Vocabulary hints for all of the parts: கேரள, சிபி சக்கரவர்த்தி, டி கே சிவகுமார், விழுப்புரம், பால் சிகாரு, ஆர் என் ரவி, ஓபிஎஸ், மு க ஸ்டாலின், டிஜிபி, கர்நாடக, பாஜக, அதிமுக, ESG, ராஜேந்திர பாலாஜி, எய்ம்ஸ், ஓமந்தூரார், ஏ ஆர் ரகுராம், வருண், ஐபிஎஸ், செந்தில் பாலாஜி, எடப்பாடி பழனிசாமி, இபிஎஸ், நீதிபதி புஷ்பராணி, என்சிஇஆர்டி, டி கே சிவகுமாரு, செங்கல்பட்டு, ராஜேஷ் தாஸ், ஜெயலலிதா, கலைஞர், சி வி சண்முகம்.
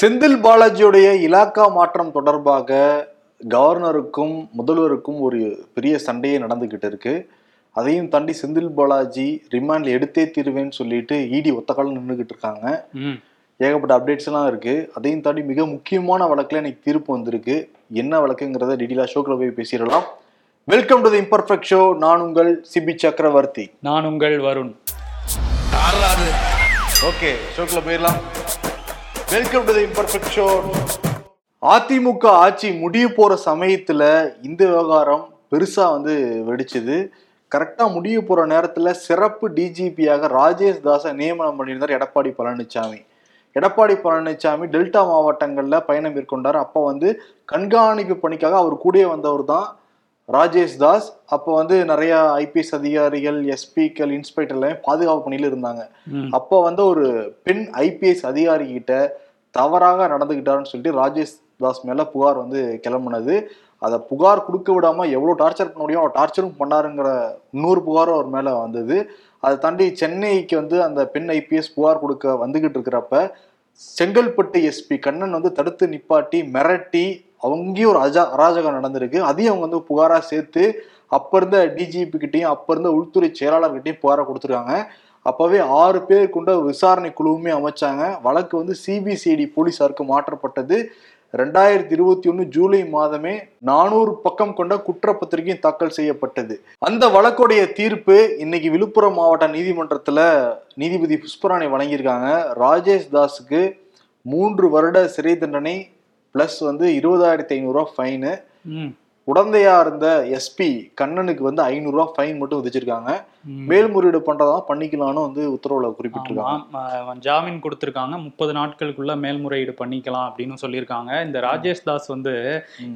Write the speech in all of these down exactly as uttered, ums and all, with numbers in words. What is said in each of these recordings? செந்தில் பாலாஜியுடைய இலாக்கா மாற்றம் தொடர்பாக கவர்னருக்கும் முதல்வருக்கும் ஒரு பெரிய சண்டையே நடந்துகிட்டு இருக்கு. அதையும் தாண்டி செந்தில் பாலாஜி ரிமாண்ட்ல எடுத்தே தீருவேன்னு சொல்லிட்டு இடி ஒத்தக்காலம் நின்றுகிட்டு இருக்காங்க. ஏகப்பட்ட அப்டேட்ஸ் எல்லாம் இருக்கு. அதையும் தாண்டி மிக முக்கியமான வழக்குல இன்னைக்கு தீர்ப்பு வந்திருக்கு. என்ன வழக்குங்கிறத டீடெயிலா ஷோக்குள்ள போய் பேசிடலாம். Welcome to the imperfect show. நான் உங்கள் சிபி சக்கரவர்த்தி. நான் உங்கள் வருண். ஓகே, ஷோக்குள்ள போயிடலாம். Welcome to the imperfect show. அதிமுக ஆட்சி முடிய போகிற சமயத்தில் இந்த விவகாரம் பெருசாக வந்து வெடிச்சுது. கரெக்டாக முடிய போகிற நேரத்தில் சிறப்பு டிஜிபியாக ராஜேஷ் தாஸ நியமனம் பண்ணியிருந்தார் எடப்பாடி பழனிசாமி. எடப்பாடி பழனிசாமி டெல்டா மாவட்டங்களில் பயணம் மேற்கொண்டார். அப்போ வந்து கண்காணிப்பு பணிக்காக அவர் கூடயே வந்தவர் தான் ராஜேஷ் தாஸ். அப்போ வந்து நிறையா ஐபிஎஸ் அதிகாரிகள், எஸ்பிக்கள், இன்ஸ்பெக்டர் எல்லாமே பாதுகாப்பு பணியில் இருந்தாங்க. அப்போ வந்து ஒரு பெண் ஐபிஎஸ் அதிகாரிகிட்ட தவறாக நடந்துக்கிட்டாருன்னு சொல்லிட்டு ராஜேஷ் தாஸ் மேலே புகார் வந்து கிளம்புனது. அதை புகார் கொடுக்க விடாமல் எவ்வளோ டார்ச்சர் பண்ண முடியும் அவர் டார்ச்சரும் பண்ணாருங்கிற இன்னொரு புகாரும் அவர் மேலே வந்தது. அதை தாண்டி சென்னைக்கு வந்து அந்த பெண் ஐபிஎஸ் புகார் கொடுக்க வந்துக்கிட்டு இருக்கிறப்ப செங்கல்பட்டு எஸ்பி கண்ணன் வந்து தடுத்து நிப்பாட்டி மிரட்டி அவங்கேயும் ஒரு அஜா அராஜகம் நடந்திருக்கு. அதையும் அவங்க வந்து புகாராக சேர்த்து அப்போ இருந்த டிஜிபிக்கிட்டையும் அப்போ இருந்த உள்துறை செயலாளர்கிட்டையும் புகாராக கொடுத்துருக்காங்க. அப்போவே ஆறு பேர் கொண்ட விசாரணை குழுவுமே அமைச்சாங்க. வழக்கு வந்து சிபிசிடி போலீஸாருக்கு மாற்றப்பட்டது. ரெண்டாயிரத்தி இருபத்தி ஒன்று ஜூலை மாதமே நானூறு பக்கம் கொண்ட குற்றப்பத்திரிகையும் தாக்கல் செய்யப்பட்டது. அந்த வழக்குடைய தீர்ப்பு இன்னைக்கு விழுப்புரம் மாவட்ட நீதிமன்றத்தில் நீதிபதி புஷ்பராணி வழங்கியிருக்காங்க. ராஜேஷ் தாஸுக்கு மூன்று வருட சிறை தண்டனை பிளஸ் வந்து இருபதாயிரத்தி ஐநூறுரூவா ஃபைனு, உடந்தையா இருந்த எஸ்பி கண்ணனுக்கு வந்து ஐநூறுரூவா ஃபைன் மட்டும் விதிச்சிருக்காங்க. மேல்முறையீடு பண்றதான் பண்ணிக்கலாம்னு வந்து உத்தரவுல குறிப்பிட்டிருக்காங்க. ஜாமீன் கொடுத்திருக்காங்க. முப்பது நாட்களுக்குள்ள மேல்முறையீடு பண்ணிக்கலாம் அப்படின்னு சொல்லியிருக்காங்க. இந்த ராஜேஷ் தாஸ் வந்து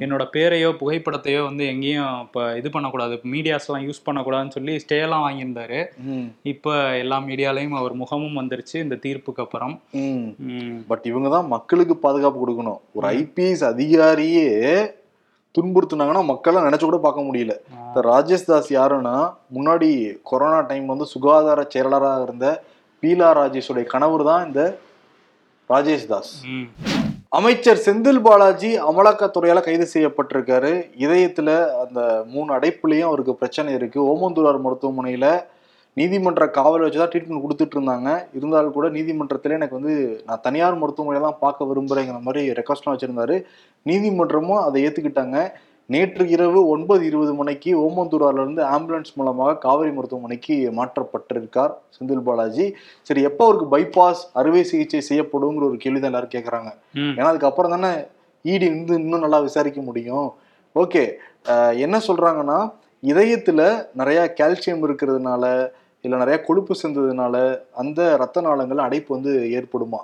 என்னோட பேரையோ புகைப்படத்தையோ வந்து எங்கேயும் இப்போ இது பண்ணக்கூடாது, மீடியாஸ் எல்லாம் யூஸ் பண்ணக்கூடாதுன்னு சொல்லி ஸ்டே எல்லாம் வாங்கியிருந்தாரு. இப்போ எல்லா மீடியாலையும் அவர் முகமும் வந்துருச்சு இந்த தீர்ப்புக்கு அப்புறம். பட் இவங்க தான் மக்களுக்கு பாதுகாப்பு கொடுக்கணும். ஒரு ஐபிஎஸ் அதிகாரியே துன்புறுத்தினாங்கன்னா மக்கள்லாம் நினைச்சு கூட பார்க்க முடியல. ராஜேஷ் தாஸ் யாருன்னா முன்னாடி கொரோனா டைம் வந்து சுகாதார செயலாளராக இருந்த பீலா ராஜேஷோடைய கணவர் தான் இந்த ராஜேஷ் தாஸ். அமைச்சர் செந்தில் பாலாஜி அமலாக்கத்துறையால் கைது செய்யப்பட்டிருக்காரு. இதயத்துல அந்த மூணு அடைப்புலையும் அவருக்கு பிரச்சனை இருக்கு. ஓமந்தூர் மருத்துவமனையில நீதிமன்ற காவல் வச்சுதான் ட்ரீட்மெண்ட் கொடுத்துட்டு இருந்தாங்க. இருந்தாலும் கூட நீதிமன்றத்தில் எனக்கு வந்து நான் தனியார் மருத்துவமனையை தான் பார்க்க விரும்புகிறேங்கிற மாதிரி ரெக்வஸ்ட்லாம் வச்சுருந்தாரு. நீதிமன்றமும் அதை ஏற்றுக்கிட்டாங்க. நேற்று இரவு ஒன்பது இருபது மணிக்கு ஓமந்தூரார்லேருந்து ஆம்புலன்ஸ் மூலமாக காவிரி மருத்துவமனைக்கு மாற்றப்பட்டிருக்கார் செந்தில் பாலாஜி. சரி, எப்போ அவருக்கு பைபாஸ் அறுவை சிகிச்சை செய்யப்படுங்கிற ஒரு கேள்வி தான் எல்லாரும் கேட்குறாங்க. ஏன்னா அதுக்கப்புறம் தானே ஈடி இருந்து இன்னும் நல்லா விசாரிக்க முடியும். ஓகே, என்ன சொல்கிறாங்கன்னா இதயத்தில் நிறையா கால்சியம் இருக்கிறதுனால இல்லை நிறைய கொழுப்பு சேர்ந்ததுனால அந்த ரத்த நாளங்கள் அடைப்பு வந்து ஏற்படுமா.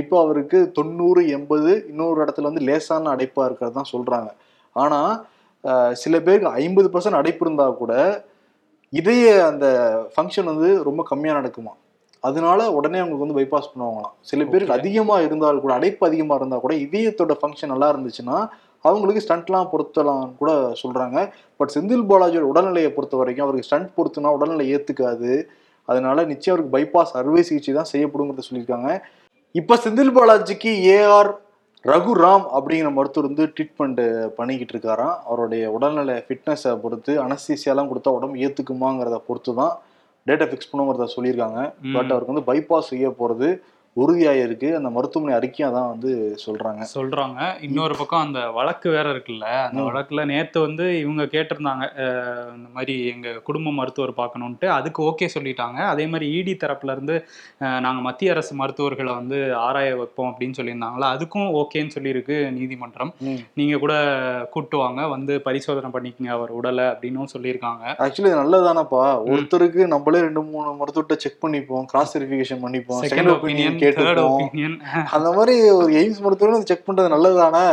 இப்போ அவருக்கு தொண்ணூறு எண்பது இன்னொரு இடத்துல வந்து லேசான அடைப்பாக இருக்கிறது தான் சொல்கிறாங்க. ஆனால் சில பேருக்கு ஐம்பது பர்சன்ட் அடைப்பு இருந்தால் கூட இதய அந்த ஃபங்க்ஷன் வந்து ரொம்ப கம்மியாக நடக்குமா. அதனால உடனே அவங்களுக்கு வந்து பைபாஸ் பண்ணுவாங்களாம். சில பேருக்கு அதிகமாக இருந்தாலும் கூட அடைப்பு அதிகமாக இருந்தால் கூட இதயத்தோட ஃபங்க்ஷன் நல்லா இருந்துச்சுன்னா அவங்களுக்கு ஸ்டண்ட்லாம் பொருத்தலாம்னு கூட சொல்கிறாங்க. பட் செந்தில் பாலாஜியோட உடல்நிலையை பொறுத்த வரைக்கும் அவருக்கு ஸ்டண்ட் பொறுத்துனா உடல்நிலை ஏற்றுக்காது. அதனால நிச்சயம் அவருக்கு பைபாஸ் அறுவை சிகிச்சை தான் செய்யப்படுங்கிறத சொல்லியிருக்காங்க. இப்போ செந்தில் பாலாஜிக்கு ஏ ஆர் ரகுராம் அப்படிங்கிற மருத்துவர் வந்து ட்ரீட்மெண்ட் பண்ணிக்கிட்டு இருக்காராம். அவருடைய உடல்நிலை ஃபிட்னஸை பொறுத்து அனஸ்தீசியாலாம் கொடுத்தா உடம்பு ஏற்றுக்குமாங்கிறத பொறுத்து தான் டேட்டா ஃபிக்ஸ் பண்ணுங்கிறத சொல்லியிருக்காங்க. பட் அவருக்கு வந்து பைபாஸ் செய்ய போகிறது உறுதியாயிருக்கு. அந்த மருத்துவமனை அறிக்கையா தான் வந்து சொல்றாங்க சொல்றாங்க இன்னொரு பக்கம் அந்த வழக்கு வேற இருக்குல்ல. அந்த வழக்குல நேத்து வந்து இவங்க கேட்டிருந்தாங்க இந்த மாதிரி எங்க குடும்ப மருத்துவர் பார்க்கணும்ட்டு. அதுக்கு ஓகே சொல்லிட்டாங்க. அதே மாதிரி இடி தரப்புல இருந்து நாங்க மத்திய அரசு மருத்துவர்களை வந்து ஆராய வைப்போம் அப்படின்னு சொல்லியிருந்தாங்களா. அதுக்கும் ஓகேன்னு சொல்லியிருக்கு நீதிமன்றம். நீங்க கூட கூட்டுவாங்க வந்து பரிசோதனை பண்ணிக்கங்க அவர் உடலை அப்படின்னு சொல்லியிருக்காங்க. ஆக்சுவலி நல்லதானப்பா. ஒருத்தருக்கு நம்மளே ரெண்டு மூணு மருத்துவத்தை செக் பண்ணிப்போம், கிராஸ் வெரிஃபிகேஷன் பண்ணிப்போம், செகண்ட் ஒப்பீனியன் அந்த மாதிரி ஒரு எய்ம்ஸ் மருத்துவம் செக் பண்றது நல்லதுதானே.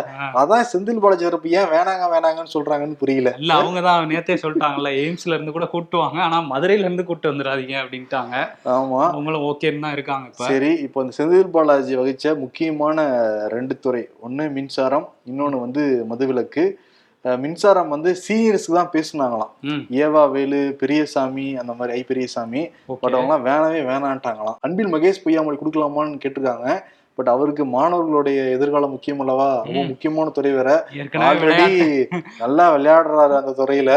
அதான் செந்தில் பாலாஜி தரப்பு ஏன் வேணாங்க வேணாங்கன்னு சொல்றாங்கன்னு புரியல. இல்ல அவங்க தான் நேத்தே சொல்லிட்டாங்கல்ல எய்ம்ஸ்ல இருந்து கூட கூட்டுவாங்க, ஆனா மதுரையில இருந்து கூட்டு வந்துடாதீங்க அப்படின்ட்டாங்க. ஆமா, அவங்களும் ஓகேன்னு தான் இருக்காங்க இப்ப. சரி, இப்போ இந்த செந்தில் பாலாஜி வகிச்ச முக்கியமான ரெண்டு துறை, ஒன்னு மின்சாரம், இன்னொன்னு வந்து மதுவிலக்கு. மின்சாரம் வந்து சீனியர்ஸ்க்கு தான் பேசினாங்களாம். ஏவா வேலு, பெரியசாமி, அந்த மாதிரி ஐ பெரியசாமி பட் அவங்களாம் வேணவே வேணான்ட்டாங்களாம். அன்பில் மகேஷ் பொய்யாமொழி கொடுக்கலாமான்னு கேட்டிருக்காங்க. பட் அவருக்கு மாணவர்களுடைய எதிர்காலம் முக்கியம் அல்லவா, ரொம்ப முக்கியமான துறை வேற, ஆல்ரெடி நல்லா விளையாடுறாரு அந்த துறையில,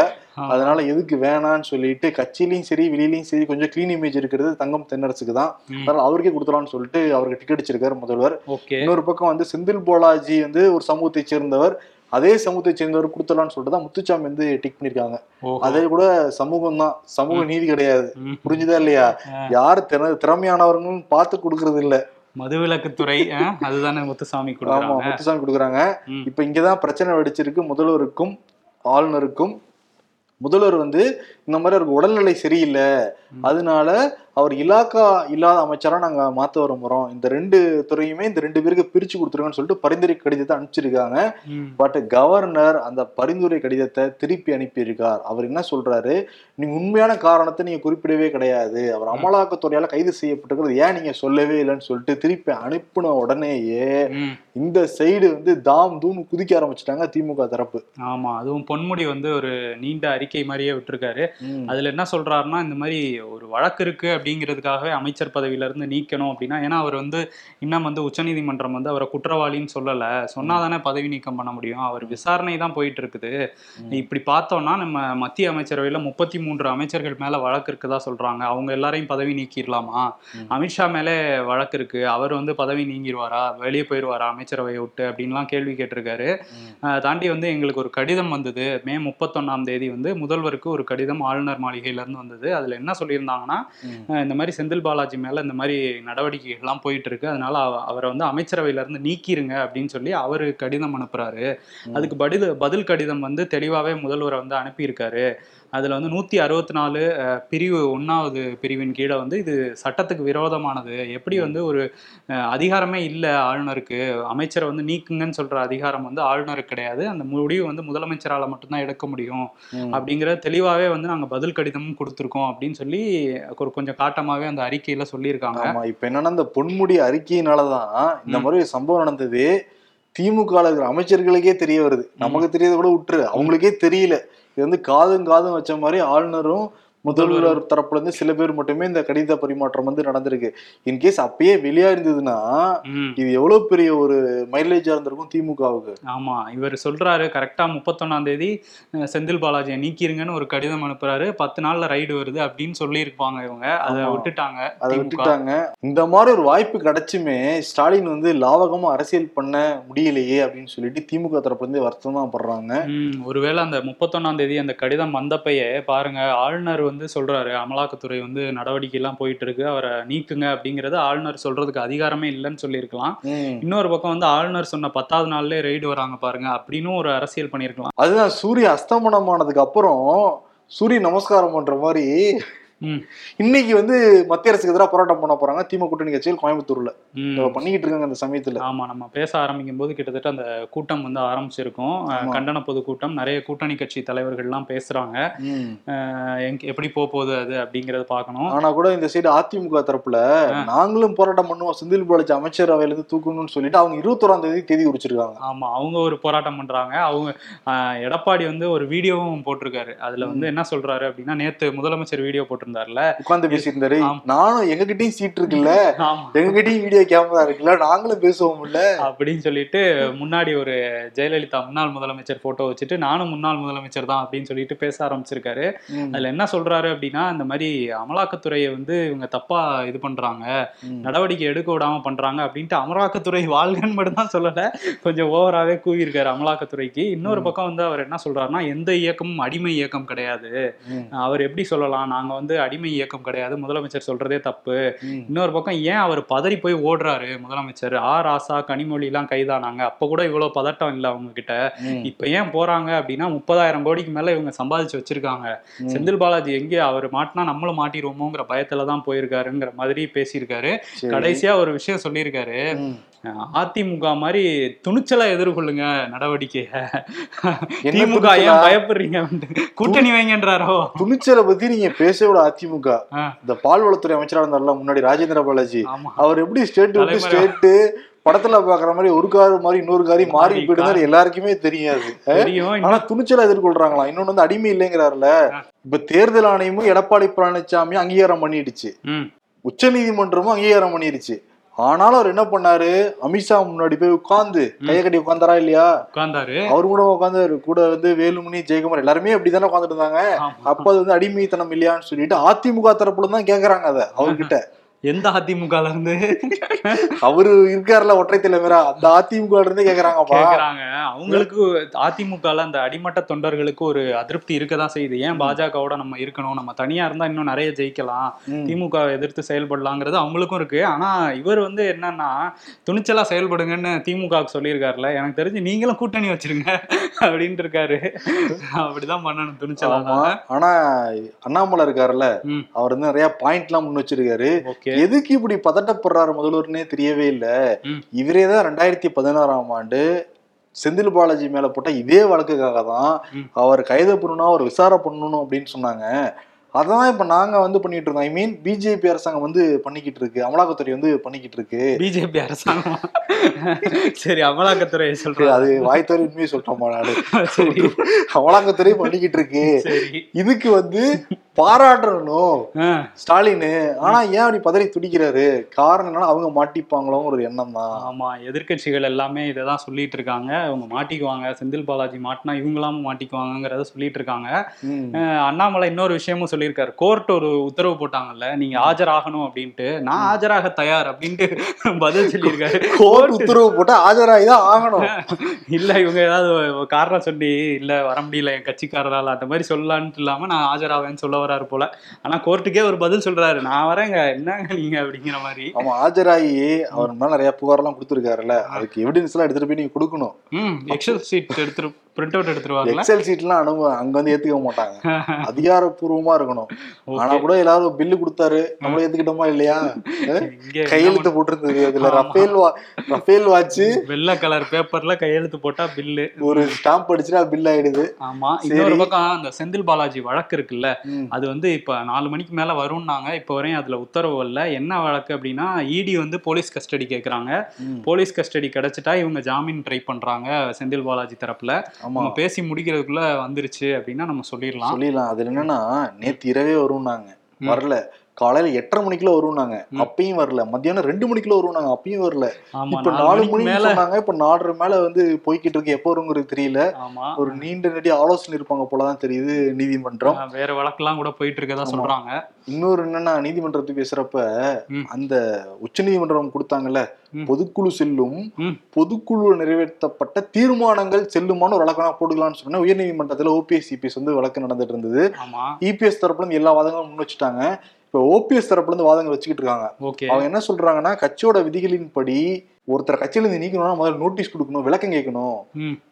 அதனால எதுக்கு வேணான்னு சொல்லிட்டு கட்சியிலயும் சரி வெளியிலயும் சரி கொஞ்சம் கிளீன் இமேஜ் இருக்கிறது தங்கம் தென்னரசுக்கு தான், அதனால அவருக்கே கொடுத்துடலாம்னு சொல்லிட்டு அவருக்கு டிக்கெட் வச்சிருக்காரு முதல்வர். இன்னொரு பக்கம் வந்து செந்தில் பாலாஜி வந்து ஒரு சமூகத்தை சேர்ந்தவர், அதே சமூகத்தை சேர்ந்தவர் கொடுத்துடலாம்னு சொல்லிட்டு தான் முத்துச்சாமி வந்து டிக் பண்ணிருக்காங்க. அதே கூட சமூகம் தான், சமூக நீதி கிடையாது, புரிஞ்சுதா இல்லையா, யாரு திற திறமையானவர்கள் பார்த்து கொடுக்கறது இல்ல, மதுவிலக்குத்துறை அதுதானே முத்துசாமி கொடுக்குறாங்க. ஆமா முத்துசாமி கொடுக்குறாங்க. இப்ப இங்கதான் பிரச்சனை வெடிச்சிருக்கு முதல்வருக்கும் ஆளுநருக்கும். முதல்வர் வந்து இந்த மாதிரி அவருக்கு உடல்நிலை சரியில்லை, அதனால அவர் இலாக்கா இல்லாத அமைச்சரா நாங்க மாத்த வர போறோம், இந்த ரெண்டு துறையுமே இந்த ரெண்டு பேருக்கு பிரிச்சு கொடுத்துருங்கன்னு சொல்லிட்டு பரிந்துரை கடிதத்தை அனுப்பிச்சிருக்காங்க. பட் கவர்னர் அந்த பரிந்துரை கடிதத்தை திருப்பி அனுப்பியிருக்கார். அவர் என்ன சொல்றாரு, நீங்க உண்மையான காரணத்தை நீங்க குறிப்பிடவே கிடையாது, அவர் அமலாக்கத்துறையால கைது செய்யப்பட்டிருக்கிறது ஏன் நீங்க சொல்லவே இல்லைன்னு சொல்லிட்டு திருப்பி அனுப்பின உடனேயே இந்த சைடு வந்து தாம் தூம் குதிக்க ஆரம்பிச்சுட்டாங்க திமுக தரப்பு. ஆமா, அதுவும் பொன்முடி வந்து ஒரு நீண்ட அறிக்கை மாதிரியே விட்டுருக்காரு. அதுல என்ன சொல்றாருன்னா, இந்த மாதிரி ஒரு வழக்கு இருக்கு அப்படிங்கிறதுக்காகவே அமைச்சர் பதவியிலிருந்து நீக்கணும் அப்படின்னா, ஏன்னா அவர் வந்து இன்னும் வந்து உச்சநீதிமன்றம் வந்து அவரை குற்றவாளின்னு சொல்லலை, சொன்னாதானே பதவி நீக்கம் பண்ண முடியும், அவர் விசாரணை தான் போயிட்டு இருக்குது. இப்படி பார்த்தோம்னா நம்ம மத்திய அமைச்சரவையில் முப்பத்தி மூன்று அமைச்சர்கள் மேலே வழக்கு இருக்குதா சொல்கிறாங்க, அவங்க எல்லாரையும் பதவி நீக்கிடலாமா, அமித்ஷா மேலே வழக்கு இருக்கு, அவர் வந்து பதவி நீங்கிடுவாரா, வெளியே போயிடுவாரா அமைச்சரவையை விட்டு அப்படின்லாம் கேள்வி கேட்டிருக்காரு. தாண்டி வந்து எங்களுக்கு ஒரு கடிதம் வந்தது மே முப்பத்தொன்னாம் தேதி வந்து முதல்வருக்கு ஒரு கடிதம் ஆளுநர் மாளிகையிலேருந்து வந்தது, அதில் என்ன சொல்லியிருந்தாங்கன்னா, இந்த மாதிரி செந்தில் பாலாஜி மேல இந்த மாதிரி நடவடிக்கைகள்லாம் போயிட்டு இருக்கு, அதனால அவரை வந்து அமைச்சரவையில இருந்து நீக்கிருங்க அப்படின்னு சொல்லி அவரு கடிதம் அனுப்புறாரு. அதுக்கு பதில் பதில் கடிதம் வந்து தெளிவாவே முதல்வரை வந்து அனுப்பியிருக்காரு. அதில் வந்து நூற்றி அறுபத்தி நாலு பிரிவு ஒன்றாவது பிரிவின் கீழே வந்து இது சட்டத்துக்கு விரோதமானது, எப்படி வந்து ஒரு அதிகாரமே இல்லை ஆளுநருக்கு, அமைச்சரை வந்து நீக்குங்கன்னு சொல்கிற அதிகாரம் வந்து ஆளுநருக்கு கிடையாது, அந்த முடிவு வந்து முதலமைச்சரால் மட்டும்தான் எடுக்க முடியும் அப்படிங்கிற தெளிவாகவே வந்து நாங்கள் பதில் கடிதமும் கொடுத்துருக்கோம் அப்படின்னு சொல்லி ஒரு கொஞ்சம் காட்டமாகவே அந்த அறிக்கையில் சொல்லியிருக்காங்க. ஆமாம், இப்போ என்னென்னா இந்த பொன்முடி அறிக்கையினால தான் இந்த மாதிரி சம்பவம் நடந்தது திமுக அமைச்சர்களுக்கே தெரிய வருது, நமக்கு தெரியாத கூட விட்டுரு, அவங்களுக்கே தெரியல. இது வந்து காதும் காதும் வச்ச மாதிரி ஆளுநரும் முதல்வர் தரப்புல இருந்து சில பேர் மட்டுமே இந்த கடித பரிமாற்றம் வந்து நடந்திருக்கு. இன்கேஸ் அப்பயே வெளியா இருந்ததுன்னா இது எவ்வளவு பெரிய ஒரு மைலேஜா இருந்திருக்கும் திமுகவுக்கு. ஆமா, இவர் சொல்றாரு கரெக்டா முப்பத்தொன்னாம் தேதி செந்தில் பாலாஜியை நீக்கிருங்கன்னு ஒரு கடிதம் அனுப்புறாரு, பத்து நாள்ல ரைடு வருது அப்படின்னு சொல்லி இருப்பாங்க இவங்க, அதை விட்டுட்டாங்க அதை விட்டுட்டாங்க இந்த மாதிரி ஒரு வாய்ப்பு கிடைச்சுமே ஸ்டாலின் வந்து லாவகமா அரசியல் பண்ண முடியலையே அப்படின்னு சொல்லிட்டு திமுக தரப்புல இருந்து வருத்தம் தான் படுறாங்க. ஒருவேளை அந்த முப்பத்தொன்னாம் தேதி அந்த கடிதம் வந்தப்பையே பாருங்க ஆளுநர் வந்து சொல்றாரு அமலாக்கத்துறை வந்து நடவடிக்கை எல்லாம் போயிட்டு இருக்கு, அவரை நீக்குங்க அப்படிங்கறது ஆளுநர் சொல்றதுக்கு அதிகாரமே இல்லைன்னு சொல்லியிருக்கலாம். இன்னொரு பக்கம் வந்து ஆளுநர் சொன்ன பத்தாவது நாள்ல ரெய்டு வராங்க பாருங்க அப்படின்னு ஒரு அரசியல் பண்ணிருக்கலாம். அதுதான் சூரிய அஸ்தமனமானதுக்கு அப்புறம் சூரிய நமஸ்காரம் பண்ற மாதிரி இன்னைக்கு வந்து மத்திய அரசுக்கு எதிராக போராட்டம் பண்ண போறாங்க திமுக கூட்டணி கட்சிகள் கோயம்புத்தூர்ல பண்ணிக்கிட்டு இருக்காங்க அந்த சமயத்துல. ஆமா, நம்ம பேச ஆரம்பிக்கும் போது கிட்டத்தட்ட அந்த கூட்டம் வந்து ஆரம்பிச்சிருக்கும், கண்டன பொது கூட்டம், நிறைய கூட்டணி கட்சி தலைவர்கள்லாம் பேசுறாங்க, எப்படி போகுது அது அப்படிங்கறத பாக்கணும். ஆனா கூட இந்த சைடு அதிமுக தரப்புல நாங்களும் போராட்டம் பண்ணுவோம் செந்தில் பாலாஜி அமைச்சரவையில இருந்து தூக்கணும்னு சொல்லிட்டு அவங்க இருபத்தோராம் தேதி தேதி குறிச்சிருக்காங்க. ஆமா, அவங்க ஒரு போராட்டம் பண்றாங்க. அவங்க எடப்பாடி வந்து ஒரு வீடியோவும் போட்டிருக்காரு, அதுல வந்து என்ன சொல்றாரு அப்படின்னா, நேத்து முதலமைச்சர் வீடியோ போட்டு உட்கார்ந்து பேசியிருந்தாரு, நானும் எங்க கிட்டயும் சீட் இருக்குல்ல, எங்க கிட்டயும் வீடியோ கேமரா இருக்குல்ல, நாங்களும் பேசுவோம் இல்ல அப்படின்னு சொல்லிட்டு முன்னாடி ஒரு ஜெயலலிதா முன்னாள் முதலமைச்சர் போட்டோ வச்சுட்டு நானும் முன்னாள் முதலமைச்சர் தான் அப்படின்னு சொல்லிட்டு பேச ஆரம்பிச்சிருக்காரு. அதுல என்ன சொல்றாரு அப்படின்னா, இந்த மாதிரி அமலாக்கத்துறையை வந்து இவங்க தப்பா இது பண்றாங்க, நடவடிக்கை எடுக்க விடாம பண்றாங்க அப்படின்ட்டு அமலாக்கத்துறை வாழ்கன்னு மட்டும் தான் சொல்லல, கொஞ்சம் ஓவராகவே கூவியிருக்காரு அமலாக்கத்துறைக்கு. இன்னொரு பக்கம் வந்து அவர் என்ன சொல்றாருன்னா, எந்த இயக்கமும் அடிமை இயக்கம் கிடையாது, அவர் எப்படி சொல்லலாம், நாங்க வந்து அடிமை இயக்கம் கிடையாது, முதலமைச்சர் சொல்றதே தப்பு. இன்னொரு பக்கம் ஏன் அவர் பதறி போய் ஓடுறாரு முதலமைச்சர், ஆர் ஆசா கனிமொழி எல்லாம் கைதானாங்க, அப்ப கூட இவ்வளவு பதட்டம் இல்லை அவங்க கிட்ட, இப்ப ஏன் போறாங்க அப்படின்னா முப்பதாயிரம் கோடிக்கு மேல இவங்க சம்பாதிச்சு வச்சிருக்காங்க, செந்தில் பாலாஜி எங்கே அவர் மாட்டினா நம்மளும் மாட்டிடுவோமோங்கிற பயத்துலதான் போயிருக்காருங்கிற மாதிரி பேசியிருக்காரு. கடைசியா ஒரு விஷயம் சொல்லியிருக்காரு, அதிமுக மாதிரி துணிச்சலா எதிர்கொள்ளுங்க நடவடிக்கைய, திமுக ஏன் பயப்படுறீங்க, கூட்டணி வைங்கன்றாரோ. துணிச்சலை பத்தி நீங்க பேச விட அதிமுக இந்த பால்வளத்துறை அமைச்சராக இருந்தாருல முன்னாடி ராஜேந்திர பாலாஜி, அவர் எப்படி ஸ்டேட் விட்டு ஸ்டேட் படத்துல பாக்குற மாதிரி ஒரு காரு மாதிரி இன்னொரு காரி மாறி போயிட்டு எல்லாருக்குமே தெரியாது, ஆனா துணிச்சலா எதிர்கொள்றாங்களா. இன்னொன்னு வந்து அடிமை இல்லைங்கிறாருல, இப்ப தேர்தல் ஆணையமும் எடப்பாடி பழனிசாமியும் அங்கீகாரம் பண்ணிடுச்சு, உச்ச நீதிமன்றமும் அங்கீகாரம் பண்ணிடுச்சு, ஆனாலும் அவர் என்ன பண்ணாரு, அமித்ஷா முன்னாடி போய் உட்கார்ந்து கையை கட்டி உட்கார்ந்தாரா இல்லையா? உட்கார்ந்தாரு. அவரு கூட உட்கார்ந்து கூட வந்து வேலுமணி ஜெயக்குமார் எல்லாருமே அப்படிதானே உட்கார்ந்துட்டு இருந்தாங்க. அப்ப அது வந்து அடிமைத்தனம் இல்லையான்னு சொல்லிட்டு அதிமுக தரப்புல தான் கேக்குறாங்க அதை அவர்கிட்ட. எந்த அதிமுக இருந்து அவரு இருக்காருல ஒற்றை தலைவரா, அந்த அதிமுக இருந்து கேக்குறாங்கப்பா. அவங்களுக்கு அதிமுகல அந்த அடிமட்ட தொண்டர்களுக்கு ஒரு அதிருப்தி இருக்கதான் செய்யுது. ஏன் பாஜகவோட நம்ம இருக்கணும், நம்ம தனியா இருந்தா இன்னும் நிறைய ஜெயிக்கலாம், திமுக எதிர்த்து செயல்படலாங்கிறது அவங்களுக்கும் இருக்கு. ஆனா இவர் வந்து என்னன்னா துணிச்சலா செயல்படுங்கன்னு திமுக சொல்லியிருக்காருல, எனக்கு தெரிஞ்சு நீங்களும் கூட்டணி வச்சிருங்க அப்படின்னு இருக்காரு. அப்படிதான் பண்ணணும் துணிச்சலா. ஆனா அண்ணாமலை இருக்காருல்ல, அவர் வந்து நிறைய பாயிண்ட் எல்லாம் முன் வச்சிருக்காரு. எதுக்கு இப்படி பதட்டப்படுறாரு முதல்வர்னே தெரியவே இல்ல. இவரேதான் ரெண்டாயிரத்தி பதினாறாம் ஆண்டு செந்தில் பாலாஜி மேல போட்ட இதே வழக்குக்காக தான் அவர் கைது பண்ணணும், அவர் விசாரணை பண்ணணும் அப்படின்னு சொன்னாங்க. அதான் இப்ப நாங்க வந்து பண்ணிட்டு இருக்கோம். ஐ மீன் பிஜேபி அரசாங்கம் வந்து பண்ணிக்கிட்டு இருக்கு, அமலாக்கத்துறை வந்து பண்ணிக்கிட்டு இருக்கு. பிஜேபி அரசாங்கம் சரி, அமலாக்கத்துறை சொல்ற அது வாய்த்தோரை உண்மையை சொல்றோமா? நாடு அமலாக்கத்துறை பண்ணிக்கிட்டு இருக்கு. இதுக்கு வந்து பாராட்டணும் ஸ்டாலின். ஆனா ஏன் அப்படி பதறி துடிக்கிறாரு? காரணம் என்னன்னா அவங்க மாட்டிப்பாங்களோன்னு ஒரு எண்ணம் தான். ஆமா, எதிர்கட்சிகள் எல்லாமே இதான் சொல்லிட்டு இருக்காங்க. அவங்க மாட்டிக்குவாங்க, செந்தில் பாலாஜி மாட்டினா இவங்களாம் மாட்டிக்குவாங்கிறத சொல்லிட்டு இருக்காங்க. அண்ணாமலை இன்னொரு விஷயமும் சொல்லியிருக்காரு. கோர்ட் ஒரு உத்தரவு போட்டாங்கல்ல, நீங்க ஆஜராகணும் அப்படின்ட்டு. நான் ஆஜராக தயார் அப்படின்ட்டு பதில் சொல்லியிருக்காரு. கோர்ட் உத்தரவு போட்டா ஆஜராகிதான் ஆகணும். இல்ல இவங்க ஏதாவது காரணம் சொல்லி இல்ல வர முடியல என் கட்சிக்காரரால் அந்த மாதிரி சொல்லலான்ட்டு இல்லாம நான் ஆஜராவேன்னு சொல்ல வராரு போல. ஆனா கோர்ட்டுக்கே ஒரு பதில் சொல்றாரு, நான் வரேங்க என்னங்க நீங்க அப்படிங்கிற மாதிரி. ஆமா, ஆஜராகி அவர் மேல நிறைய புகார் எல்லாம் கொடுத்துருக்காருல்ல, அதுக்கு எவிடன்ஸ் எல்லாம் எடுத்துட்டு போய் நீங்க கொடுக்கணும். எக்ஸல் சீட் எடுத்துரு, பிரிண்ட் அவுட் எடுத்துருவாங்க. எக்ஸல் சீட்லாம் அனுபவ அங்க வந்து ஏத்துக்க மாட்டாங்க, அதிகாரப்பூர்வமா இருக்கணும். ஆனா கூட எல்லாரும் பில்லு கொடுத்தாரு, நம்மள ஏத்துக்கிட்டோமா இல்லையா? கையெழுத்து போட்டிருந்தது, அதுல ரஃபேல் ரஃபேல் வாட்சு வெள்ளை கலர் பேப்பர்ல கையெழுத்து போட்டா பில்லு, ஒரு ஸ்டாம்ப் அடிச்சுட்டா பில் ஆயிடுது. ஆமா, இன்னொரு பக்கம் அந்த செந்தில் பாலாஜி வழக்கு இருக்குல்ல, அது வந்து இப்போ நாலு மணிக்கு மேலே வரும்னாங்க. இப்போ வரையும் அதில் உத்தரவு இல்லை. என்ன வழக்கு அப்படின்னா, இடி வந்து போலீஸ் கஸ்டடி கேட்குறாங்க. போலீஸ் கஸ்டடி கிடச்சிட்டா இவங்க ஜாமீன் ட்ரை பண்ணுறாங்க செந்தில் பாலாஜி தரப்பில். நம்ம பேசி முடிக்கிறதுக்குள்ளே வந்துருச்சு அப்படின்னா நம்ம சொல்லிடலாம் சொல்லிடலாம் அது என்னென்னா, நேற்று இரவே வரும்னாங்க, வரல. காலையில எட்டரை மணிக்குள்ள வருவாங்க, அப்பயும் வரல. மத்தியானம் ரெண்டு மணிக்குள்ள வருவாங்க, அப்பயும் வரல. இப்ப நாலு மணி மேல சொன்னாங்க, இப்ப நாலரை மேல வந்து போய்கிட்டு இருக்கு. எப்போ வருங்கிறது தெரியல. ஒரு நீண்ட நெடி ஆலோசனை இருப்பாங்க போலதான் தெரியுது. நீதிமன்றம் வேற வழக்கெல்லாம் கூட போயிட்டு இருக்கதா சொல்றாங்க. இன்னொரு என்னன்னா, நீதிமன்றத்துக்கு பேசுறப்ப அந்த உச்ச நீதிமன்றம் கொடுத்தாங்கல்ல, பொதுக்குழு செல்லும், பொதுக்குழு நிறைவேற்றப்பட்ட தீர்மானங்கள் செல்லுமான ஒரு வழக்கெல்லாம் போடுக்கலாம்னு சொன்னா, உயர் நீதிமன்றத்துல ஓபிஎஸ் இபிஎஸ் வந்து வழக்கு நடந்துட்டு இருந்தது. இபிஎஸ் தரப்புல எல்லா வாதங்களும் முன் வச்சுட்டாங்க. இப்போ ஓபிஎஸ் தரப்புல இருந்து வாதங்கள் வச்சுக்கிட்டு இருக்காங்க. அவங்க என்ன சொல்றாங்கன்னா, கட்சியோட விதிகளின்படி ஒருத்தர் கட்சியிலிருந்து நீக்கணும்னா முதல்ல நோட்டீஸ் கொடுக்கணும், விளக்கம் கேட்கணும்.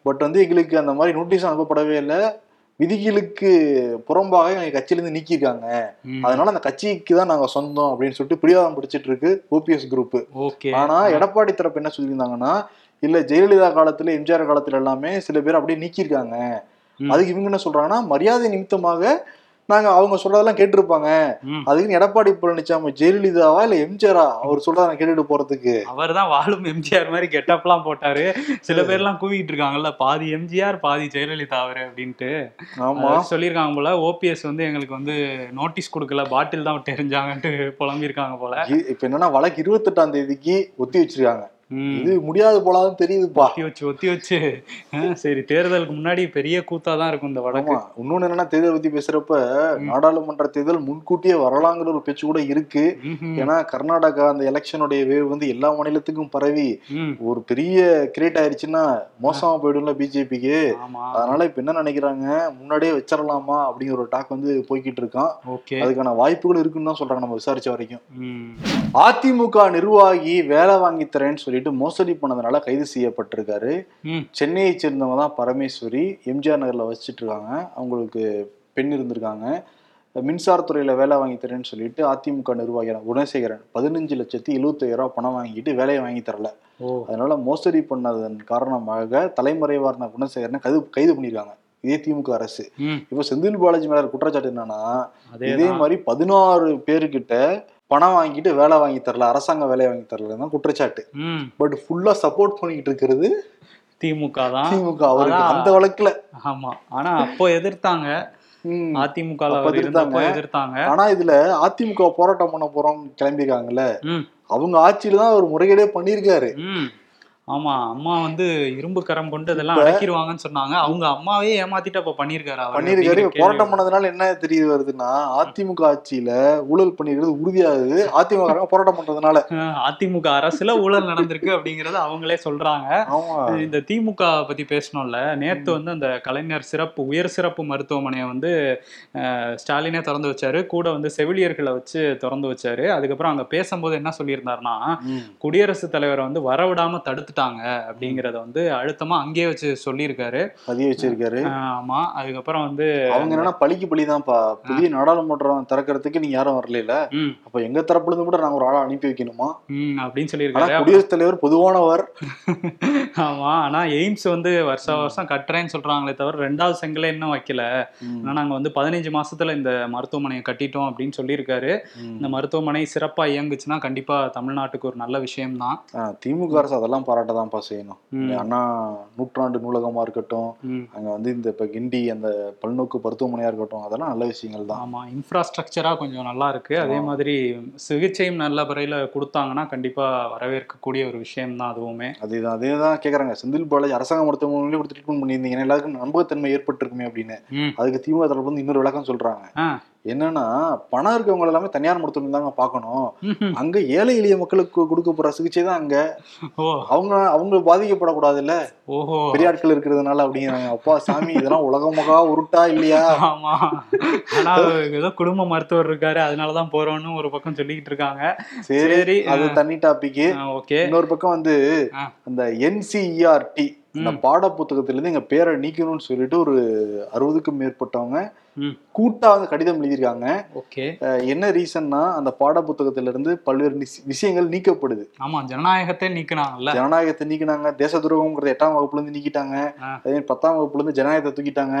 பட் வந்து எங்களுக்கு அந்த மாதிரி நோட்டீஸ் அனுப்பப்படவே இல்லை. விதிகளுக்கு புறம்பாக எங்க கட்சியிலிருந்து நீக்கிருக்காங்க, அதனால அந்த கட்சிக்கு தான் நாங்க சொந்தம் அப்படின்னு சொல்லிட்டு பிடிவாதம் பிடிச்சிட்டு இருக்கு ஓபிஎஸ் குரூப். ஆனா எடப்பாடி தரப்பு என்ன சொல்லியிருந்தாங்கன்னா, இல்ல ஜெயலலிதா காலத்துல எம்ஜிஆர் காலத்துல எல்லாமே சில பேர் அப்படியே நீக்கிருக்காங்க. அதுக்கு இவங்க என்ன சொல்றாங்கன்னா, மரியாதை நிமித்தமாக நாங்க அவங்க சொல்றதெல்லாம் கேட்டிருப்பாங்க. அதுக்குன்னு எடப்பாடி பழனிசாமி ஜெயலலிதாவா இல்ல எம்ஜிஆரா அவர் சொல்றத நான் கேட்டுட்டு போறதுக்கு? அவர் தான் வாழும் எம்ஜிஆர் மாதிரி கெட்டப்லாம் போட்டாரு. சில பேர் எல்லாம் கூவிட்டு இருக்காங்கல்ல, பாதி எம்ஜிஆர் பாதி ஜெயலலிதா அவரு அப்படின்ட்டு. ஆமா, சொல்லியிருக்காங்க போல ஓபிஎஸ் வந்து எங்களுக்கு வந்து நோட்டீஸ் கொடுக்கல, பாட்டில் தான் தெரிஞ்சாங்கன்ட்டு புலம்பிருக்காங்க போல. இப்ப என்னன்னா, வழக்கு இருபத்தி எட்டாம் தேதிக்கு ஒத்தி வச்சிருக்காங்க. இது முடியாது போலாதான் தெரியுதுப்பா. ஒத்தி ஒத்தி வச்சு சரி, தேர்தலுக்கு முன்னாடி பெரிய கூத்தாதான் இருக்கும் இந்த வழக்கு. இன்னொன்னு என்னன்னா, தேர்தல் பத்தி பேசுறப்ப நாடாளுமன்ற தேர்தல் முன்கூட்டியே வரலாங்கிற ஒரு பேச்சு கூட இருக்கு. ஏன்னா கர்நாடகா அந்த எலெக்ஷனுடைய வேவ் வந்து எல்லா மாநிலத்துக்கும் பரவி ஒரு பெரிய கிரியேட் ஆயிடுச்சுன்னா மோசமா போயிடும்ல பிஜேபிக்கு. அதனால இப்ப என்ன நினைக்கிறாங்க, முன்னாடியே வச்சிடலாமா அப்படிங்கிற ஒரு டாக் வந்து போய்கிட்டு இருக்கான். அதுக்கான வாய்ப்புகள் இருக்குன்னு தான் சொல்றாங்க நம்ம விசாரிச்ச வரைக்கும். அதிமுக நிர்வாகி வேலை வாங்கி தரேன்னு சொல்லி மோசடி பண்ணதுனால கைது செய்யப்பட்டிருக்காரு. சென்னையை சேர்ந்தவங்க தான் பரமேஸ்வரி, எம்ஜிஆர் நகர்ல வசிச்சுட்டு இருக்காங்க. அவங்களுக்கு பெண் இருந்திருக்காங்க. மின்சாரத்துறையில வேலை வாங்கி தரேன்னு சொல்லிட்டு அதிமுக நிர்வாகியான குணசேகரன் பதினஞ்சு லட்சத்தி எழுபத்தாயிரம் ரூபாய் பணம் வாங்கிட்டு வேலையை வாங்கி தரல. அதனால மோசடி பண்ணதன் காரணமாக தலைமறைவார்ந்த குணசேகரனை கைது கைது பண்ணிருக்காங்க. இதே திமுக அரசு. இப்ப செந்தில் பாலாஜி மேல குற்றச்சாட்டு என்னன்னா, இதே மாதிரி பதினாறு பேருக்கிட்ட பணம் வாங்கிட்டு வேலை வாங்கி தரல, அரசாங்க வேலையை வாங்கி தரலன்னா குற்றச்சாட்டு. பட் ஃபுல்லா சப்போர்ட் பண்ணிக்கிட்டு இருக்கிறது திமுக தான். திமுக அவருக்கு அந்த வழக்குல. ஆமா, ஆனா அப்போ எதிர்த்தாங்க அதிமுக எதிர்த்தாங்க. ஆனா இதுல அதிமுக போராட்டம் பண்ண போறோம் கிளம்பிருக்காங்கல்ல, அவங்க ஆட்சியில தான் அவர் முறைகேடே பண்ணியிருக்காரு. ஆமா, அம்மா வந்து இரும்பு கரம் கொண்டு அதெல்லாம் அடக்கிடுவாங்கன்னு சொன்னாங்க, அவங்க அம்மாவே ஏமாத்திட்டு அப்ப பண்ணிருக்காரு பண்ணிருக்காரு போராட்டம் பண்ணதுனால என்ன தெரிய வருதுன்னா, அதிமுக ஆட்சியில ஊழல் பண்ணிருக்கிறது உறுதியாகுது, அதிமுக போராட்டம் பண்றதுனால அதிமுக அரசுல ஊழல் நடந்திருக்கு அப்படிங்கறத அவங்களே சொல்றாங்க. இந்த திமுக பத்தி பேசணும்ல, நேத்து வந்து அந்த கலைஞர் சிறப்பு உயர் சிறப்பு மருத்துவமனையை வந்து ஸ்டாலினே திறந்து வச்சாரு, கூட வந்து செவிலியர்களை வச்சு திறந்து வச்சாரு. அதுக்கப்புறம் அங்க பேசும்போது என்ன சொல்லியிருந்தாருன்னா, குடியரசுத் தலைவரை வந்து வரவிடாம தடுத்து அப்படிங்கறத வந்து அழுத்தமா அங்கேயே வச்சு சொல்லியிருக்காரு, பதிய வச்சிருக்காரு. ஆமா, அதுக்கப்புறம் வந்து அவங்க என்னன்னா பழிக்கு பழிதான்ப்பா, புதிய நாடாளுமன்றம் திறக்கிறதுக்கு நீங்க யாரும் வரல, அப்ப எங்க தரப்புல இருந்து கூட நாங்க ஒரு ஆளை அனுப்பி வைக்கணுமா அப்படின்னு சொல்லியிருக்காரு. குடியரசுத் தலைவர் பொதுவானவர். ஆமா, ஆனா எய்ம்ஸ் வந்து வருஷ வருஷம் கட்டுறேன்னு சொல்றாங்களே தவிர ரெண்டாவது செங்கலை இன்னும் வைக்கல, ஆனா நாங்க வந்து பதினஞ்சு மாசத்துல இந்த மருத்துவமனையை கட்டிட்டோம் அப்படின்னு சொல்லியிருக்காரு. இந்த மருத்துவமனை சிறப்பா இயங்குச்சுன்னா கண்டிப்பா தமிழ்நாட்டுக்கு ஒரு நல்ல விஷயம் தான். திமுக அரசு அதெல்லாம் பாராட்டதான்ப்பா செய்யணும். ஆனா நூற்றாண்டு நூலகமா இருக்கட்டும், அங்க வந்து இந்த இப்ப கிண்டி அந்த பல்நோக்கு மருத்துவமனையா இருக்கட்டும், அதெல்லாம் நல்ல விஷயங்கள் தான். ஆமா, இன்ஃப்ராஸ்ட்ரக்சரா கொஞ்சம் நல்லா இருக்கு, அதே மாதிரி சிகிச்சையும் நல்ல முறையில கொடுத்தாங்கன்னா கண்டிப்பா வரவேற்கக்கூடிய ஒரு விஷயம் தான். அதுவுமே அதேதான் அதேதான் கேக்குறாங்க. செந்தில் பாலாஜி அரசாங்க மருத்துவமனையில கொடுத்து ட்ரீட்மெண்ட் பண்ணியிருந்தீங்கன்னா எல்லாருக்கும் நம்பகத்தன்மை ஏற்பட்டிருக்குமே அப்படின்னு. அதுக்கு திமுக தரப்புல இருந்து இன்னொரு விளக்கம் சொல்றாங்க, என்னன்னா பணம் இருக்கவங்க எல்லாமே தனியார் மருத்துவமனை தாங்க பார்க்கணும், அங்க ஏழை எளிய மக்களுக்கு கொடுக்க போற சிகிச்சை தான் அங்க, அவங்க அவங்க பாதிக்கப்படக்கூடாது இல்ல, பெரிய ஆட்கள் இருக்கிறதுனால அப்படிங்கிறாங்க. அப்பா சாமி, இதெல்லாம் உலகமாக உருட்டா இல்லையா? ஆமா, ஆனா ஏதோ குடும்ப மருத்துவர் இருக்காரு அதனாலதான் போறோம்னு ஒரு பக்கம் சொல்லிக்கிட்டு இருக்காங்க. சரி, அது தனி டாபிக். இன்னொரு பக்கம் வந்து அந்த என்சிஇஆர்டி இந்த பாட புத்தகத்துல இருந்து எங்க பேரை நீக்கணும்னு சொல்லிட்டு ஒரு அறுபதுக்கும் மேற்பட்டவங்க கூட்டா வந்து கடிதம் எழுதியிருக்காங்க. என்ன ரீசன்னா, அந்த பாட புத்தகத்துல இருந்து பல்வேறு விஷயங்கள் நீக்கப்படுது. ஆமா, ஜனநாயகத்தை நீக்கினாங்கல்ல, ஜனநாயகத்தை நீக்கினாங்க, தேச துரோகம்ங்கிறது எட்டாம் வகுப்புல இருந்து நீக்கிட்டாங்க, அதே மாதிரி பத்தாம் வகுப்புல இருந்து ஜனநாயகத்தை தூக்கிட்டாங்க,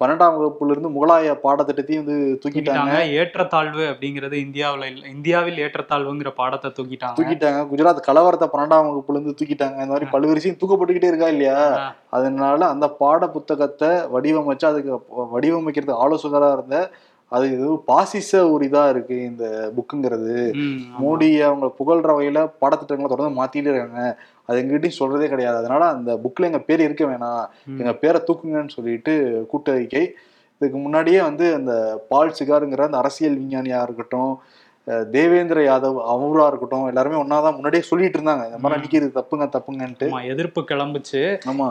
பன்னெண்டாம் வகுப்புல இருந்து முகலாய பாடத்திட்டத்தையும் வந்து தூக்கிட்டாங்க, ஏற்றத்தாழ்வு அப்படிங்கறது இந்தியாவில இந்தியாவில் ஏற்றத்தாழ்வுங்கிற பாடத்தை தூக்கிட்டாங்க தூக்கிட்டாங்க குஜராத் கலவரத்தை பன்னெண்டாம் வகுப்புல இருந்து தூக்கிட்டாங்க. இந்த மாதிரி பல்வேறு விஷயம் தூக்கப்பட்டுக்கிட்டே இருக்கா இல்லையா? அதனால அந்த பாட புத்தகத்தை வடிவமைச்சு அதுக்கு வடிவமைக்கிறது ஆலோசகராக இருந்த அது இது பாசிச ஒரு இதா இருக்கு இந்த புக்குங்கிறது, மோடி அவங்க புகழ்ற வகையில பாடத்திட்டங்களை தொடர்ந்து மாத்திட்டே இருக்காங்க, அது எங்ககிட்டயும் சொல்றதே கிடையாது, அதனால அந்த புக்ல எங்க பேர் இருக்க வேணாம், எங்க பேரை தூக்குங்கன்னு சொல்லிட்டு கூட்டறிக்கை. இதுக்கு முன்னாடியே வந்து அந்த பால் சிகாருங்கிற அந்த அரசியல் விஞ்ஞானியா இருக்கட்டும், தேவேந்திர யாதவ் அவரா இருக்கட்டும், எல்லாருமே ஒன்னாதான் முன்னாடியே சொல்லிட்டு இருந்தாங்க இந்த மாதிரி நிக்கிறது தப்புங்க தப்புங்கன்ட்டு எதிர்ப்பு கிளம்புச்சு.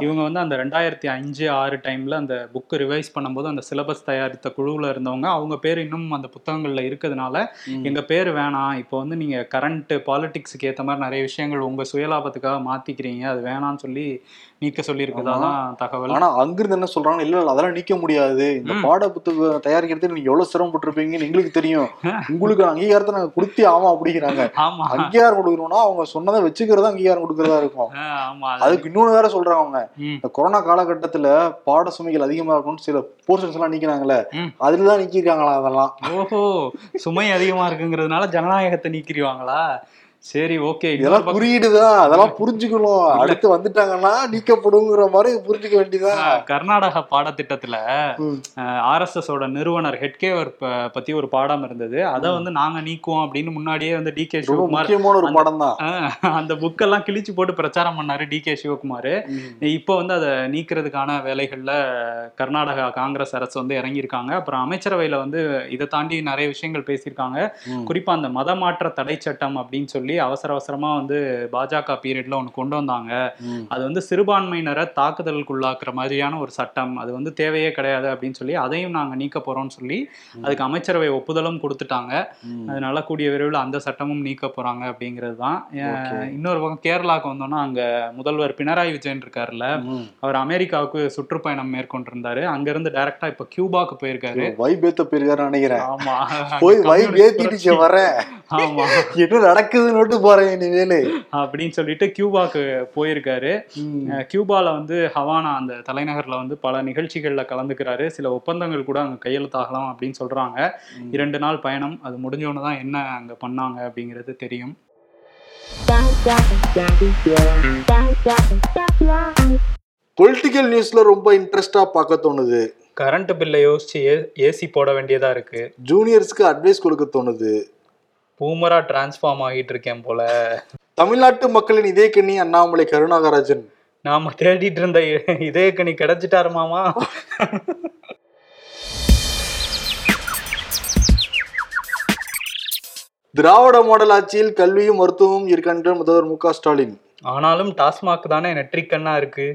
இவங்க வந்து அந்த ரெண்டாயிரத்தி அஞ்சு ஆறு டைம்ல அந்த புக்கு ரிவைஸ் பண்ணும்போது அந்த சிலபஸ் தயாரித்த குழுவுல இருந்தவங்க அவங்க பேர் இன்னும் அந்த புத்தகங்கள்ல இருக்கிறதுனால எங்க பேர் வேணாம், இப்போ வந்து நீங்க கரண்ட் பாலிடிக்ஸுக்கு ஏற்ற மாதிரி நிறைய விஷயங்கள் உங்க சுயலாபத்துக்காக மாத்திக்கிறீங்க, அது வேணாம்னு சொல்லி நீக்க சொல்லி இருக்கிறதாதான் தகவல். ஆனா அங்கிருந்து என்ன சொல்றாங்க, இல்ல இல்ல அதெல்லாம் நீக்க முடியாது, இந்த பாட புத்தக தயாரிக்கிறதுக்கு நீங்க எவ்வளவு சிரமப்பட்டிருப்பீங்கன்னு எங்களுக்கு தெரியும், உங்களுக்கு அங்கீகாரம் அங்கீகாரம் கொடுக்கணும்னா அவங்க சொன்னதை வச்சுக்கிறதா அங்கீகாரம் கொடுக்கறதா இருக்கும். அதுக்கு இன்னொன்னு வேற சொல்றாங்க, அவங்க இந்த கொரோனா காலகட்டத்துல பாட சுமைகள் அதிகமா இருக்கும்னு சில போர்ஷன்ஸ் எல்லாம் நீக்கிறாங்கல்ல, அதுலதான் நீக்கிருக்காங்களா அதெல்லாம். ஓஹோ, சுமை அதிகமா இருக்குங்கிறதுனால ஜனநாயகத்தை நீக்கிடுவாங்களா? சரி, ஓகே, இதெல்லாம் குறியீடுதான், அதெல்லாம் புரிஞ்சுக்கணும், அடுத்து வந்துட்டாங்கன்னா நீக்கப்படுங்கிற மாதிரி புரிஞ்சுக்க வேண்டியதா. கர்நாடக பாடத்திட்டத்துல ஆர் எஸ் எஸ் ஓட நிறுவனர் ஹெட்கேவர் பத்தி ஒரு பாடம் இருந்தது, அதை வந்து நாங்க நீக்குவோம் அப்படின்னு முன்னாடியே வந்து டி கே சிவகுமார் ஒரு பாடம் தான், அந்த புக்கெல்லாம் கிழிச்சு போட்டு பிரச்சாரம் பண்ணாரு டி கே சிவகுமாரு. இப்போ வந்து அதை நீக்கிறதுக்கான வேலைகள்ல கர்நாடகா காங்கிரஸ் அரசு வந்து இறங்கியிருக்காங்க. அப்புறம் அமைச்சரவையில வந்து இதை தாண்டி நிறைய விஷயங்கள் பேசியிருக்காங்க, குறிப்பா அந்த மதமாற்ற தடை சட்டம் அப்படின்னு சொல்லி அவசர அவசரமா வந்து பாஜக பீரியட்ல ஒன்று கொண்டு வந்தாங்க, அது வந்து சிறுபான்மையினரை தாக்குதலுக்குள்ளாக்குற மாதிரியான ஒரு சட்டம், அது வந்து தேவையே கிடையாது அப்படின்னு சொல்லி அதையும் நாங்க நீக்க போறோம்னு சொல்லி அதுக்கு அமைச்சரவை ஒப்புதலும் கொடுத்துட்டாங்க. அதனால கூடிய விரைவில் அந்த சட்டமும் நீக்க போறாங்க அப்படிங்கிறது தான். இன்னொரு பக்கம் கேரளாவுக்கு வந்தோம்னா அங்க முதல்வர் பினராயி விஜயன் இருக்காருல்ல, அவர் அமெரிக்காவுக்கு சுற்றுப்பயணம் மேற்கொண்டிருந்தாரு, அங்க இருந்து டைரக்டா இப்ப கியூபாக்கு போயிருக்காரு, வைபேத்த போயிருக்காரு நினைக்கிறேன். ஆமா, போய் வைபேத்திட்டு வர, ஆமா என்ன நடக்குது அப்படின்னு சொல்லிட்டு கியூபாக்கு போயிருக்காரு. கியூபால வந்து ஹவானா அந்த தலைநகர்ல வந்து பல நிகழ்ச்சிகள்ல கலந்துக்கிறாரு, சில ஒப்பந்தங்கள் கூட அங்க கையெழுத்தாகலாம் அப்படின்னு சொல்றாங்க. இரண்டு நாள் பயணம், அது முடிஞ்சோன்னு தான் என்ன அங்க பண்ணாங்க அப்படிங்கிறது தெரியும். பொலிட்டிக்கல் நியூஸ்ல ரொம்ப இன்ட்ரெஸ்டா பார்க்க தோணுது, கரண்ட் பில்லை யோசிச்சு ஏசி போட வேண்டியதா இருக்கு, ஜூனியர்ஸ்க்கு அட்வைஸ் கொடுக்க தோணுது, பூமரா டிரான்ஸ்ஃபார்ம் ஆகிட்டு இருக்கேன் போல. தமிழ்நாட்டு மக்களின் இதே கண்ணி அண்ணாமலை கருநாகராஜன். நாம தேடிட்டு இருந்த இதே கண்ணி கிடைச்சிட்டாரு மாமா. திராவிட மாடல் ஆட்சியில் கல்வியும் மருத்துவமும் இருக்கின்ற முதல்வர் மு க ஸ்டாலின். ஆனாலும் டாஸ்மாக் தானே நெற்றிக்கண்ணா இருக்கு.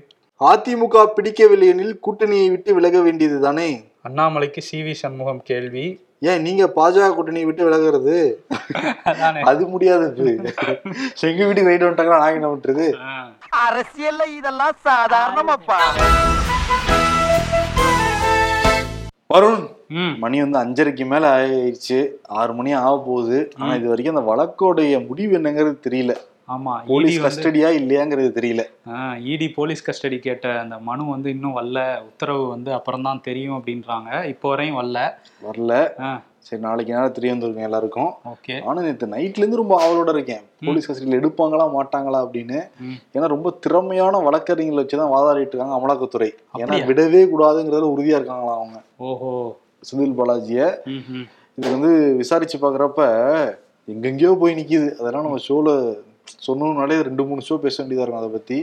அதிமுக பிடிக்கவில்லை எனில் கூட்டணியை விட்டு விலக வேண்டியது தானே. அண்ணாமலைக்கு சி வி சண்முகம் கேள்வி. ஏன் நீங்க பாஜக கூட்டணியை விட்டு விலகிறது? அது முடியாது. செங்க வீட்டுக்கு ரைட் வந்துட்டாங்களா, நாங்க என்ன பண்றது? அரசியல்ல இதெல்லாம் சாதாரணமாப்பா. வருண், மணி வந்து அஞ்சரைக்கு மேல ஆயிடுச்சு, ஆறு மணி ஆக போகுது. ஆனா இது வரைக்கும் அந்த வழக்கோடைய முடிவு என்னங்கிறது தெரியல. ஆமா, போலீஸ் கஸ்டடியா இல்லையாங்கிறது தெரியல. இடி போலீஸ் கஸ்டடி கேட்ட அந்த மனு வந்து இன்னும் வரல, உத்தரவு வந்து அப்புறம் தான் தெரியும் அப்படின்றாங்க. இப்போ வரையும் வரல வரல சரி, நாளைக்கு நேரம் தெரிய வந்துருக்கேன் எல்லாருக்கும். ஓகே. ஆனா நேற்று நைட்ல இருந்து ரொம்ப ஆவலோட இருக்கேன், போலீஸ் கஸ்டடியில் எடுப்பாங்களா மாட்டாங்களா அப்படின்னு. ஏன்னா ரொம்ப திறமையான வழக்கறிஞர்களை வச்சுதான் வாதாடிட்டு இருக்காங்க அமலாக்கத்துறை. ஏன்னா விடவே கூடாதுங்கிறதுல உறுதியா இருக்காங்களா அவங்க. ஓஹோ. செந்தில் பாலாஜிய இது வந்து விசாரிச்சு பாக்குறப்ப எங்கெங்கயோ போய் நிக்குது. அதெல்லாம் நம்ம ஷோல சொன்னோம்னாலே ரெண்டு மூணு ஷோ பேச வேண்டியதா இருக்கும் அதை பத்தி.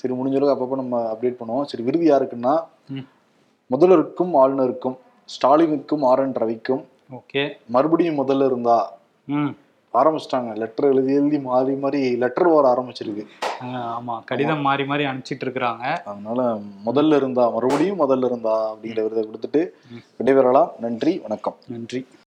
சரி, முடிஞ்சளவுக்கு அப்பப்ப நம்ம அப்டேட் பண்ணுவோம். சரி, விருது யாருக்குன்னா முதல்வருக்கும் ஆளுநருக்கும், ஸ்டாலினுக்கும் ஆர் என் ரவிக்கும். ஓகே. மறுபடியும் முதல்ல இருந்தா ஆரம்பிச்சிட்டாங்க. லெட்டர் எழுதி எழுதி மாறி மாறி லெட்டர் வர ஆரம்பிச்சிருக்கு. ஆமா, கடிதம் மாறி மாறி அனுப்பிச்சிட்டு இருக்கிறாங்க. அதனால முதல்ல இருந்தா, மறுபடியும் முதல்ல இருந்தா அப்படிங்கிற விருதை கொடுத்துட்டு விடைபெறலாம். நன்றி, வணக்கம். நன்றி.